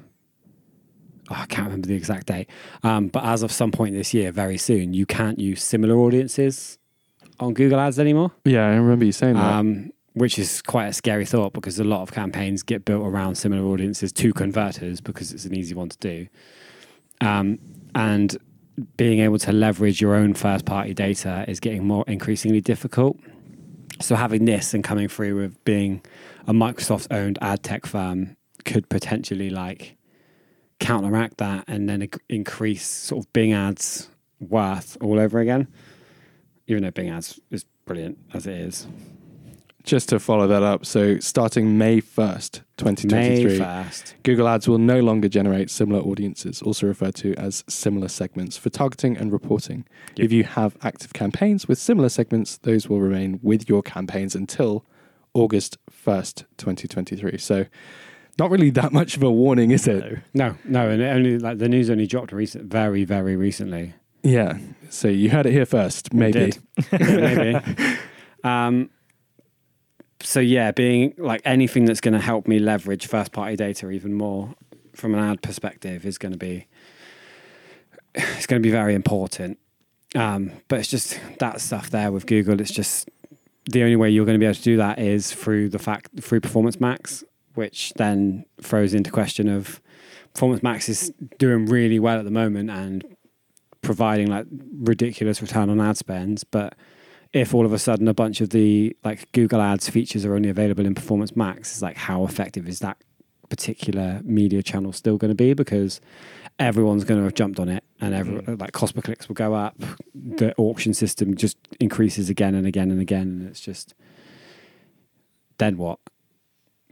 I can't remember the exact date, but as of some point this year, very soon, you can't use similar audiences on Google Ads anymore. Yeah, I remember you saying that. Which is quite a scary thought because a lot of campaigns get built around similar audiences to converters because it's an easy one to do. And being able to leverage your own first-party data is getting more increasingly difficult. So having this and coming through with being a Microsoft-owned ad tech firm could potentially like counteract that and then increase sort of Bing ads worth all over again, even though Bing ads is brilliant as it is. Just to follow that up, so starting May 1st, 2023, Google Ads will no longer generate similar audiences, also referred to as similar segments, for targeting and reporting. Yep. If you have active campaigns with similar segments, those will remain with your campaigns until August 1st, 2023. So not really that much of a warning, is it? No. And only like the news only dropped very, very recently. Yeah. So you heard it here first, maybe. Maybe. So yeah, being like anything that's going to help me leverage first party data even more from an ad perspective is going to be, it's going to be very important. But it's just that stuff there with Google. It's just the only way you're going to be able to do that is through Performance Max, which then throws into question of Performance Max is doing really well at the moment and providing like ridiculous return on ad spends. But if all of a sudden a bunch of the like Google Ads features are only available in Performance Max, it's like how effective is that particular media channel still going to be? Because everyone's going to have jumped on it, and like cost per clicks will go up. The auction system just increases again and again and again, and it's just then what?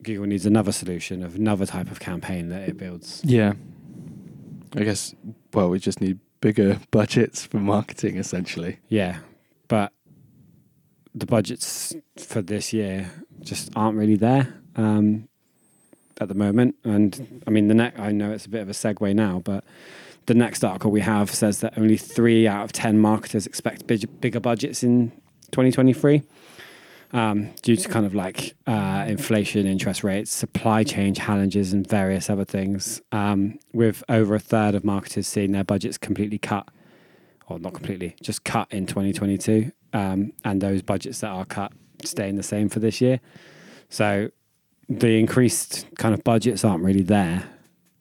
Google needs another solution of another type of campaign that it builds. Yeah, I guess. Well, we just need bigger budgets for marketing, essentially. Yeah, but the budgets for this year just aren't really there at the moment. And I mean, I know it's a bit of a segue now, but the next article we have says that only 3 out of 10 marketers expect bigger budgets in 2023 due to kind of like inflation, interest rates, supply chain challenges, and various other things, with over a third of marketers seeing their budgets completely cut, or not completely, just cut in 2022. And those budgets that are cut staying the same for this year. So the increased kind of budgets aren't really there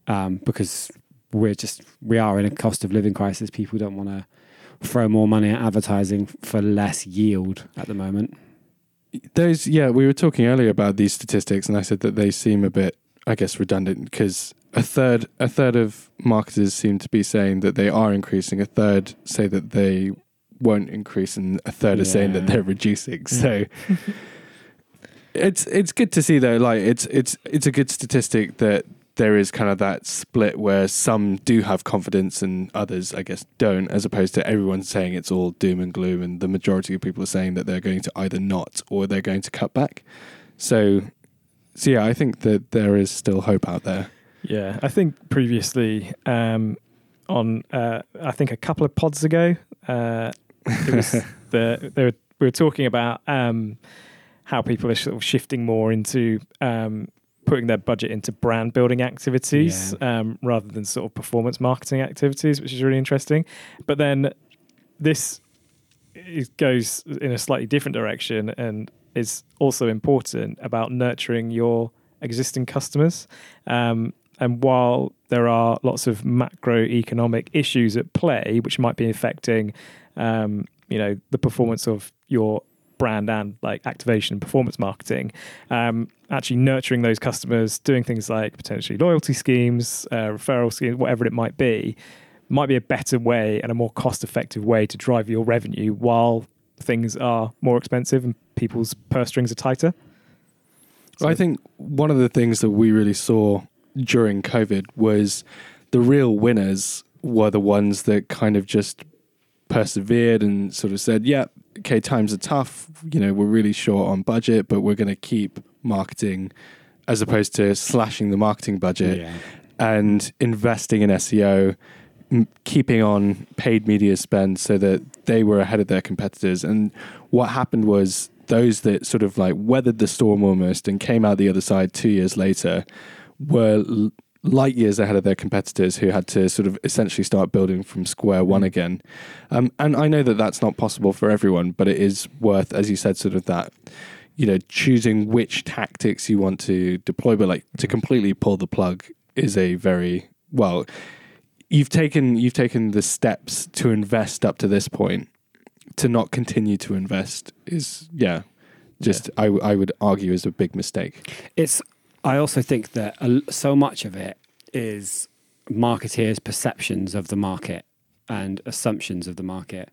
because we are in a cost of living crisis. People don't want to throw more money at advertising for less yield at the moment. We were talking earlier about these statistics, and I said that they seem a bit, I guess, redundant, because a third of marketers seem to be saying that they are increasing, a third say that they won't increase, and a third are saying that they're reducing. So it's good to see though, like it's a good statistic that there is kind of that split where some do have confidence and others, I guess, don't, as opposed to everyone saying it's all doom and gloom, and the majority of people are saying that they're going to either not or they're going to cut back. So yeah, I think that there is still hope out there. Yeah, I think previously on I think a couple of pods ago, we were talking about how people are sort of shifting more into putting their budget into brand building activities rather than sort of performance marketing activities, which is really interesting. But then it goes in a slightly different direction and is also important about nurturing your existing customers. And while there are lots of macroeconomic issues at play, which might be affecting, the performance of your brand and like activation and performance marketing, actually nurturing those customers, doing things like potentially loyalty schemes, referral schemes, whatever it might be a better way and a more cost-effective way to drive your revenue while things are more expensive and people's purse strings are tighter. So I think one of the things that we really saw during COVID was the real winners were the ones that kind of just persevered and sort of said, times are tough, we're really short on budget, but we're going to keep marketing, as opposed to slashing the marketing budget and investing in SEO, keeping on paid media spend so that they were ahead of their competitors. And what happened was those that sort of like weathered the storm almost and came out the other side 2 years later were light years ahead of their competitors who had to sort of essentially start building from square one again. And I know that that's not possible for everyone, but it is worth, as you said, sort of that, choosing which tactics you want to deploy. But like to completely pull the plug is a very, well, you've taken the steps to invest up to this point. To not continue to invest is, I would argue is a big mistake. I also think that so much of it is marketeers' perceptions of the market and assumptions of the market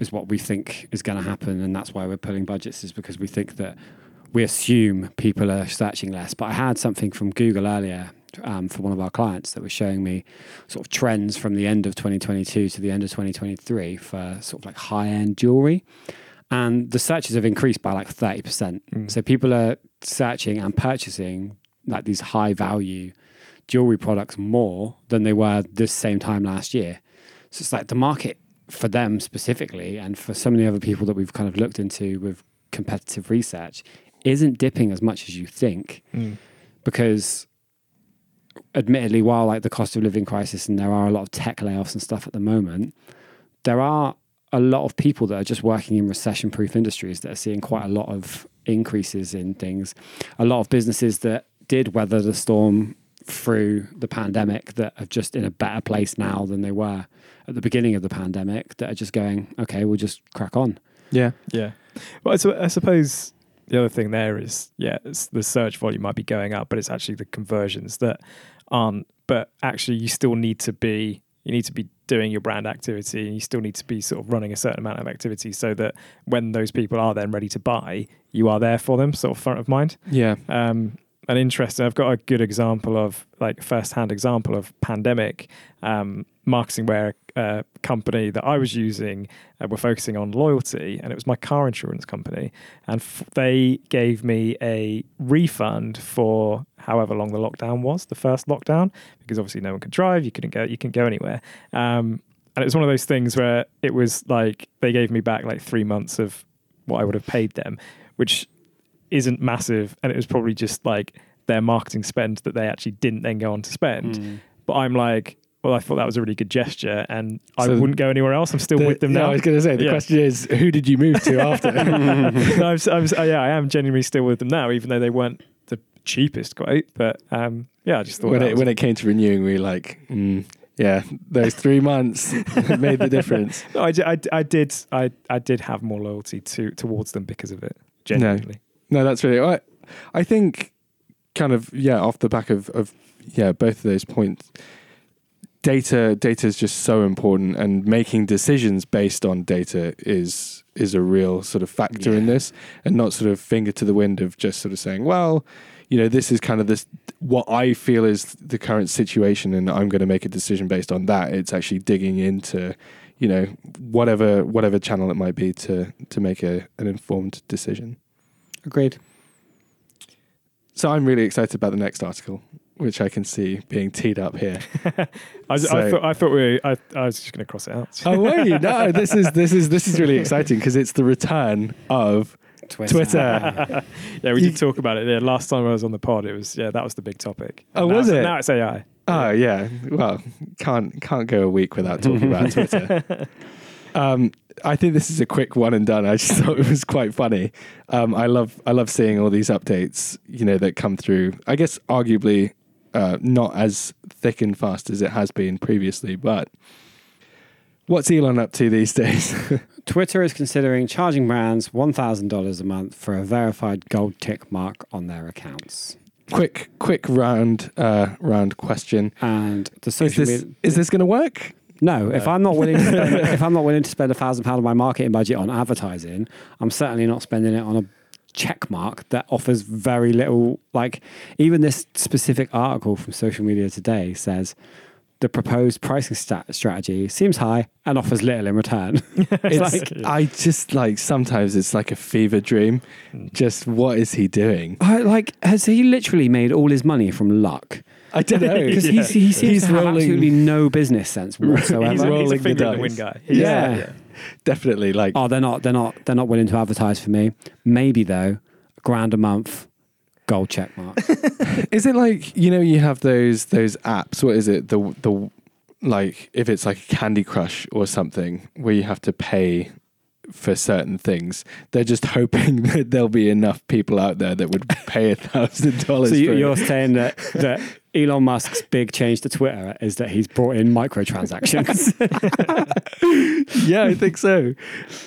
is what we think is going to happen. And that's why we're pulling budgets, is because we think that we assume people are searching less. But I had something from Google earlier for one of our clients that was showing me sort of trends from the end of 2022 to the end of 2023 for sort of like high-end jewelry. And the searches have increased by like 30%. Mm. So people are searching and purchasing like these high-value jewelry products more than they were this same time last year. So it's like the market for them specifically, and for so many other people that we've kind of looked into with competitive research, isn't dipping as much as you think. Mm. Because admittedly, while like the cost of living crisis and there are a lot of tech layoffs and stuff at the moment, there are a lot of people that are just working in recession-proof industries that are seeing quite a lot of increases in things. A lot of businesses that did weather the storm through the pandemic that are just in a better place now than they were at the beginning of the pandemic, that are just going, okay, we'll just crack on. Yeah. Yeah. Well, so I suppose the other thing there is, yeah, it's the search volume might be going up, but it's actually the conversions that aren't. But actually you still need to be, you need to be doing your brand activity, and you still need to be sort of running a certain amount of activity so that when those people are then ready to buy, you are there for them, sort of front of mind. Yeah. And interesting, I've got a good example of like first-hand example of pandemic marketing where a company that I was using were focusing on loyalty, and it was my car insurance company. And they gave me a refund for however long the lockdown was, the first lockdown, because obviously no one could drive, you couldn't go anywhere. And it was one of those things where it was like, they gave me back like 3 months of what I would have paid them, which isn't massive, and it was probably just like their marketing spend that they actually didn't then go on to spend. Mm. But I'm like, well, I thought that was a really good gesture, and I wouldn't go anywhere else. I'm still with them now. I was going to say, the question is, who did you move to after? I am genuinely still with them now, even though they weren't the cheapest quote. But I just thought when it came to renewing, we were like, yeah, those 3 months made the difference. No, I did have more loyalty towards them because of it. Genuinely. No, that's really, I think kind of, off the back of both of those points, data is just so important, and making decisions based on data is a real sort of factor in this, and not sort of finger to the wind of just sort of saying, well, this is kind of this, what I feel is the current situation, and I'm going to make a decision based on that. It's actually digging into, whatever channel it might be to make an informed decision. Agreed. So I'm really excited about the next article, which I can see being teed up here. I was just going to cross it out. Oh, were you? No, this is really exciting because it's the return of Twitter. Yeah, we did talk about it. Yeah, last time I was on the pod, it was that was the big topic. And was it? Now it's AI. Oh yeah. Well, can't go a week without talking about Twitter. I think this is a quick one and done. I just thought it was quite funny. I love seeing all these updates, that come through. I guess arguably not as thick and fast as it has been previously, but what's Elon up to these days? Twitter is considering charging brands $1,000 a month for a verified gold tick mark on their accounts. Quick round question. And the social media, is this going to work? No, if I'm not willing to spend, £1,000 of my marketing budget on advertising, I'm certainly not spending it on a check mark that offers very little. Like, even this specific article from Social Media Today says the proposed pricing strategy seems high and offers little in return. Sometimes it's like a fever dream. Just what is he doing? Has he literally made all his money from luck? I don't know. Because he seems to have absolutely no business sense whatsoever. He's a finger-in-the-wind guy. Yeah. Definitely. They're not willing to advertise for me. Maybe though, £1,000 a month, gold check mark. Is it like, you have those apps, what is it? The like, if it's like Candy Crush or something where you have to pay for certain things, they're just hoping that there'll be enough people out there that would pay $1,000. So you're saying that Elon Musk's big change to Twitter is that he's brought in microtransactions. Yeah, I think so.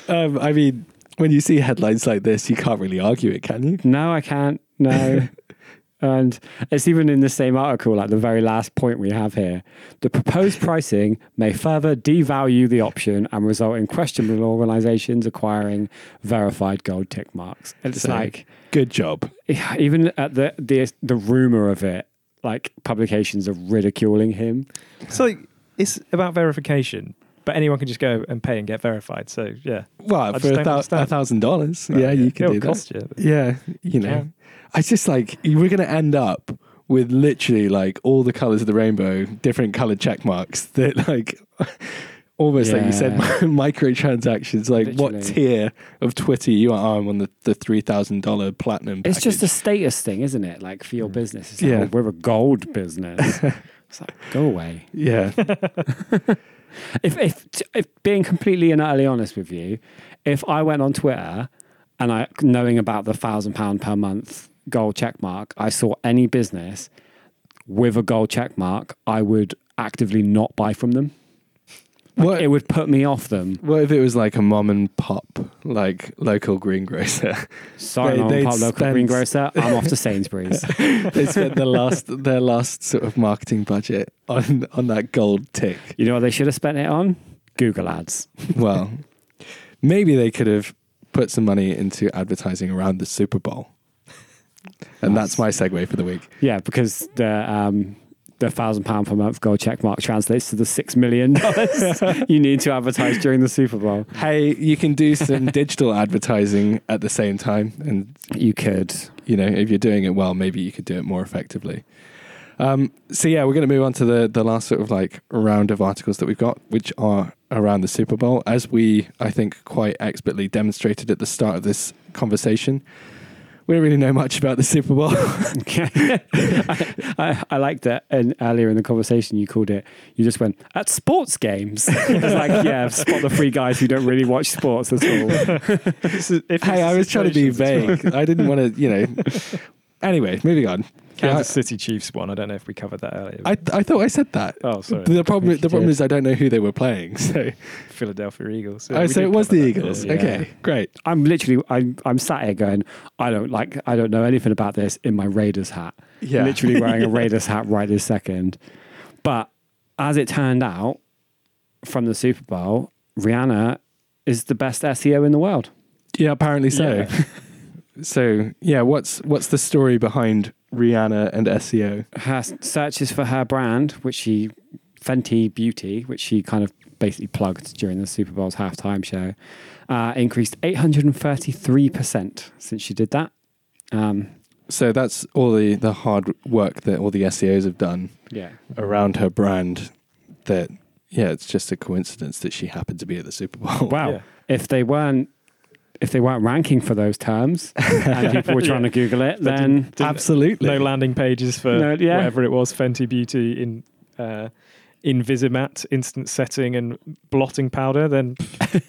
I mean, when you see headlines like this, you can't really argue it, can you? No, I can't. No. And it's even in the same article, like the very last point we have here. The proposed pricing may further devalue the option and result in questionable organizations acquiring verified gold tick marks. And it's so, like... Good job. Even at the rumor of it, like publications are ridiculing him. So like, it's about verification, but anyone can just go and pay and get verified. So, yeah. Well, for $1,000, yeah, you can do that. It'll cost you. Yeah, you know. Can. It's just like, we're going to end up with literally like all the colors of the rainbow, different colored check marks that like... Almost like you said, microtransactions. Like, literally. What tier of Twitter you are on the $3,000 platinum package. It's just a status thing, isn't it? Like, for your business. It's like, oh, we're a gold business. It's like, go away. Yeah. If being completely and utterly honest with you, if I went on Twitter and I, knowing about the £1,000 per month gold check mark, I saw any business with a gold check mark, I would actively not buy from them. Like, what, it would put me off them. What if it was like a mom and pop, like local greengrocer? Sorry, mom and pop, local greengrocer. I'm off to Sainsbury's. They spent their last sort of marketing budget on that gold tick. You know what they should have spent it on? Google ads. Well, maybe they could have put some money into advertising around the Super Bowl. And that's my segue for the week. Yeah, because the £1,000 per month gold check mark translates to the $6 million you need to advertise during the Super Bowl. Hey, you can do some digital advertising at the same time. And you could, you know, if you're doing it well, maybe you could do it more effectively. So yeah, we're going to move on to the last sort of like round of articles that we've got, which are around the Super Bowl, as we, I think, quite expertly demonstrated at the start of this conversation. We don't really know much about the Super Bowl. Okay. I liked that. And earlier in the conversation, you called it, you just went, at sports games. It's like, yeah, spot the three guys who don't really watch sports at all. Hey, I was trying to be vague. I didn't want to, you know. Anyway, moving on. Kansas City Chiefs won. I don't know if we covered that earlier. I thought I said that. Oh, sorry. The problem is I don't know who they were playing. So Philadelphia Eagles. So oh, so it was the Eagles. Yeah. Okay, great. I'm literally, I'm sat here going, I don't know anything about this in my Raiders hat. Yeah. Literally wearing a Raiders hat right this second. But as it turned out, from the Super Bowl, Rihanna is the best SEO in the world. Yeah, apparently so. Yeah. So yeah, what's the story behind Rihanna and SEO? Her searches for her brand, which she, Fenty Beauty, which she kind of basically plugged during the Super Bowl's halftime show, increased 833% since she did that. So that's all the hard work that all the SEOs have done around her brand that, yeah, it's just a coincidence that she happened to be at the Super Bowl. Wow. Yeah. If they weren't ranking for those terms and people were trying to Google it, then... absolutely. No landing pages for whatever it was, Fenty Beauty in Invisimat, instant setting and blotting powder, then...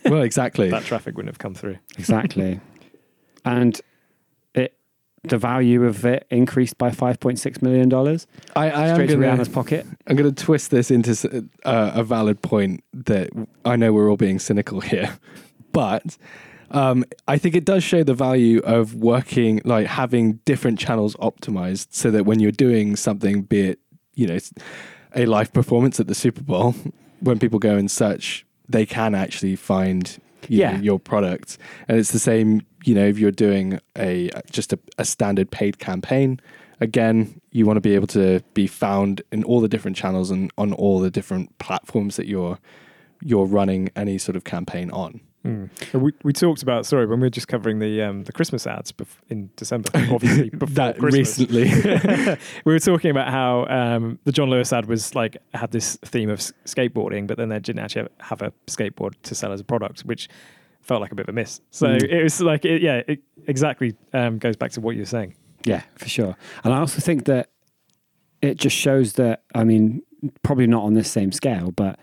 Well, exactly. That traffic wouldn't have come through. Exactly. And the value of it increased by $5.6 million. Rihanna's pocket. I'm going to twist this into a valid point that I know we're all being cynical here, but... I think it does show the value of working, like having different channels optimized so that when you're doing something, be it, you know, a live performance at the Super Bowl, when people go and search, they can actually find you know, your product. And it's the same, you know, if you're doing a standard paid campaign, again, you want to be able to be found in all the different channels and on all the different platforms that you're running any sort of campaign on. Mm. We talked about, sorry, when we were just covering the Christmas ads in December, obviously before that Christmas. Recently, we were talking about how the John Lewis ad was like had this theme of skateboarding, but then they didn't actually have a skateboard to sell as a product, which felt like a bit of a miss. So it was like, it exactly goes back to what you were saying. Yeah, for sure. And I also think that it just shows that, I mean, probably not on this same scale, but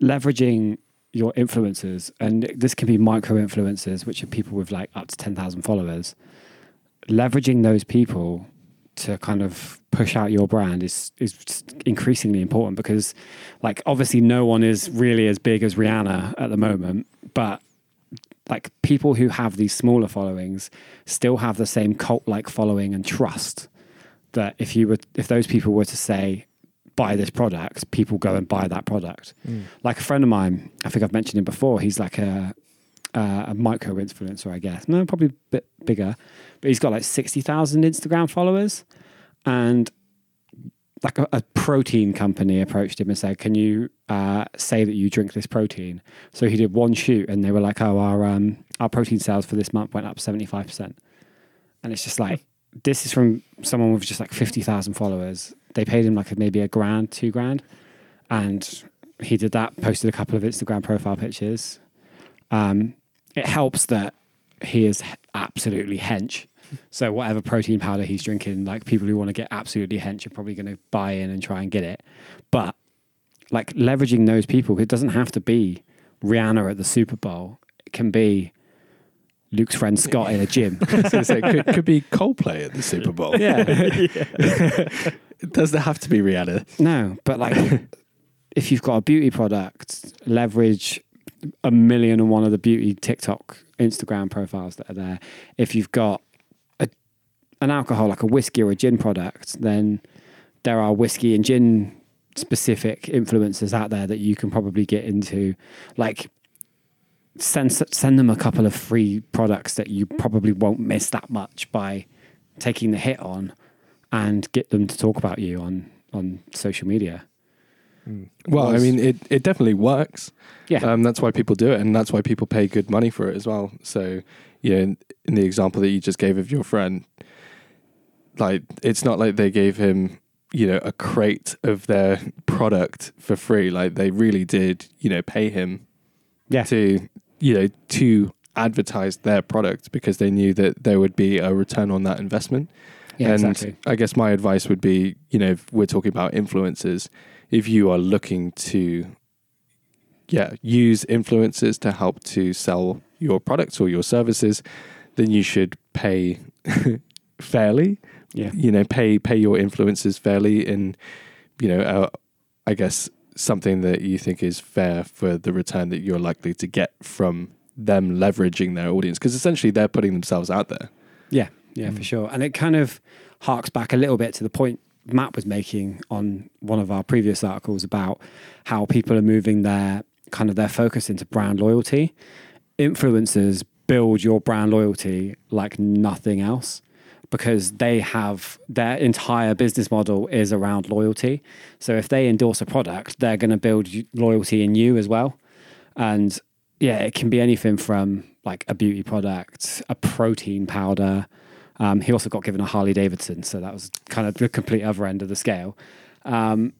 leveraging your influencers, and this can be micro influencers, which are people with like up to 10,000 followers, leveraging those people to kind of push out your brand is increasingly important, because like obviously no one is really as big as Rihanna at the moment, but like people who have these smaller followings still have the same cult-like following and trust that if those people were to say, buy this product, people go and buy that product. Mm. Like a friend of mine, I think I've mentioned him before, he's like a micro influencer, I guess. No, probably a bit bigger, but he's got like 60,000 Instagram followers, and like a protein company approached him and said, can you say that you drink this protein? So he did one shoot and they were like, oh, our protein sales for this month went up 75%. And it's just like, this is from someone with just like 50,000 followers. They paid him like maybe $1,000, $2,000. And he did that, posted a couple of Instagram profile pictures. It helps that he is absolutely hench. So whatever protein powder he's drinking, like people who want to get absolutely hench are probably going to buy in and try and get it. But like leveraging those people, it doesn't have to be Rihanna at the Super Bowl. It can be Luke's friend Scott in a gym. Could be Coldplay at the Super Bowl. Yeah. Yeah. It doesn't have to be Rihanna. No, but like if you've got a beauty product, leverage 1,000,001 of the beauty TikTok, Instagram profiles that are there. If you've got an alcohol, like a whiskey or a gin product, then there are whiskey and gin specific influencers out there that you can probably get into. Like send them a couple of free products that you probably won't miss that much by taking the hit on, and get them to talk about you on social media. Well, I mean, it definitely works. Yeah. That's why people do it, and that's why people pay good money for it as well. So, yeah, in the example that you just gave of your friend, like, it's not like they gave him, you know, a crate of their product for free. Like, they really did, you know, pay him to, you know, to advertise their product because they knew that there would be a return on that investment. Yeah, and exactly. I guess my advice would be, you know, if we're talking about influencers, if you are looking to, use influencers to help to sell your products or your services, then you should pay fairly. Yeah, you know, pay your influencers fairly, in, you know, I guess something that you think is fair for the return that you're likely to get from them leveraging their audience, because essentially they're putting themselves out there. Yeah, for sure, and it kind of harks back a little bit to the point Matt was making on one of our previous articles about how people are moving their kind of their focus into brand loyalty. Influencers build your brand loyalty like nothing else, because they have their entire business model is around loyalty. So if they endorse a product, they're going to build loyalty in you as well. And yeah, it can be anything from like a beauty product, a protein powder. He also got given a Harley Davidson, so that was kind of the complete other end of the scale. But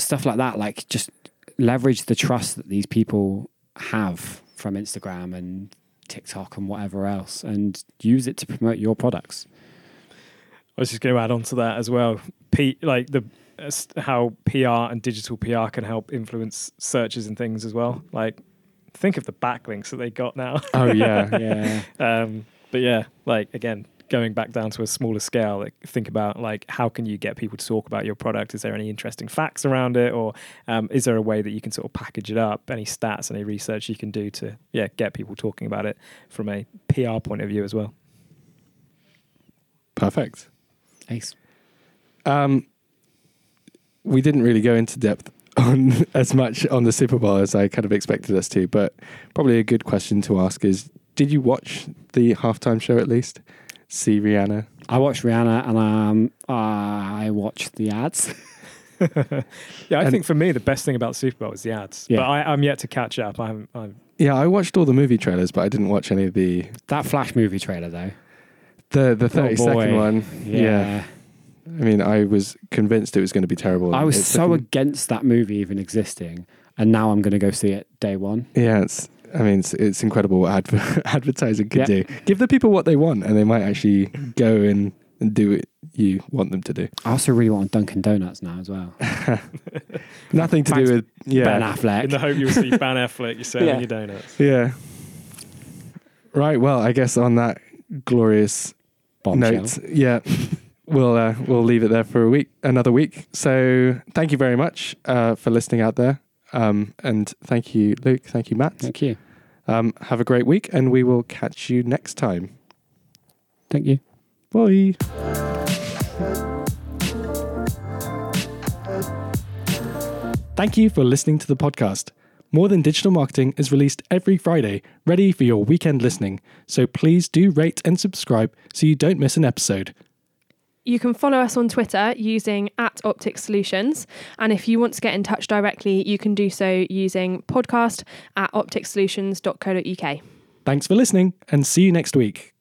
stuff like that, like just leverage the trust that these people have from Instagram and TikTok and whatever else, and use it to promote your products. I was just going to add on to that as well, Pete, like how PR and digital PR can help influence searches and things as well. Like, think of the backlinks that they got now. Oh yeah, yeah. But yeah, like again, going back down to a smaller scale, like think about like how can you get people to talk about your product? Is there any interesting facts around it, or is there a way that you can sort of package it up? Any stats, any research you can do to get people talking about it from a PR point of view as well. Perfect. Thanks. We didn't really go into depth on as much on the Super Bowl as I kind of expected us to, but probably a good question to ask is: did you watch the halftime show at least? See Rihanna? I watched Rihanna and I watched the ads. I think for me the best thing about Super Bowl is the ads. Yeah. But I'm yet to catch up. I watched all the movie trailers, but I didn't watch any of the... That Flash movie trailer though. The 30-second one. Yeah. I mean, I was convinced it was going to be terrible. I was so against that movie even existing, and now I'm going to go see it day one. Yeah, it's incredible what advertising can do. Give the people what they want, and they might actually go and do what you want them to do. I also really want Dunkin' Donuts now as well. Nothing to do with Ben Affleck. In the hope you'll see Ben Affleck, you're selling your donuts. Yeah. Right, well, I guess on that glorious note, we'll leave it there for another week. So thank you very much for listening out there. And thank you, Luke. Thank you, Matt. Thank you. Have a great week, and we will catch you next time. Thank you. Bye. Thank you for listening to the podcast. More Than Digital Marketing is released every Friday, ready for your weekend listening. So please do rate and subscribe so you don't miss an episode. You can follow us on Twitter using @OpticsSolutions. And if you want to get in touch directly, you can do so using podcast@opticsolutions.co.uk. Thanks for listening and see you next week.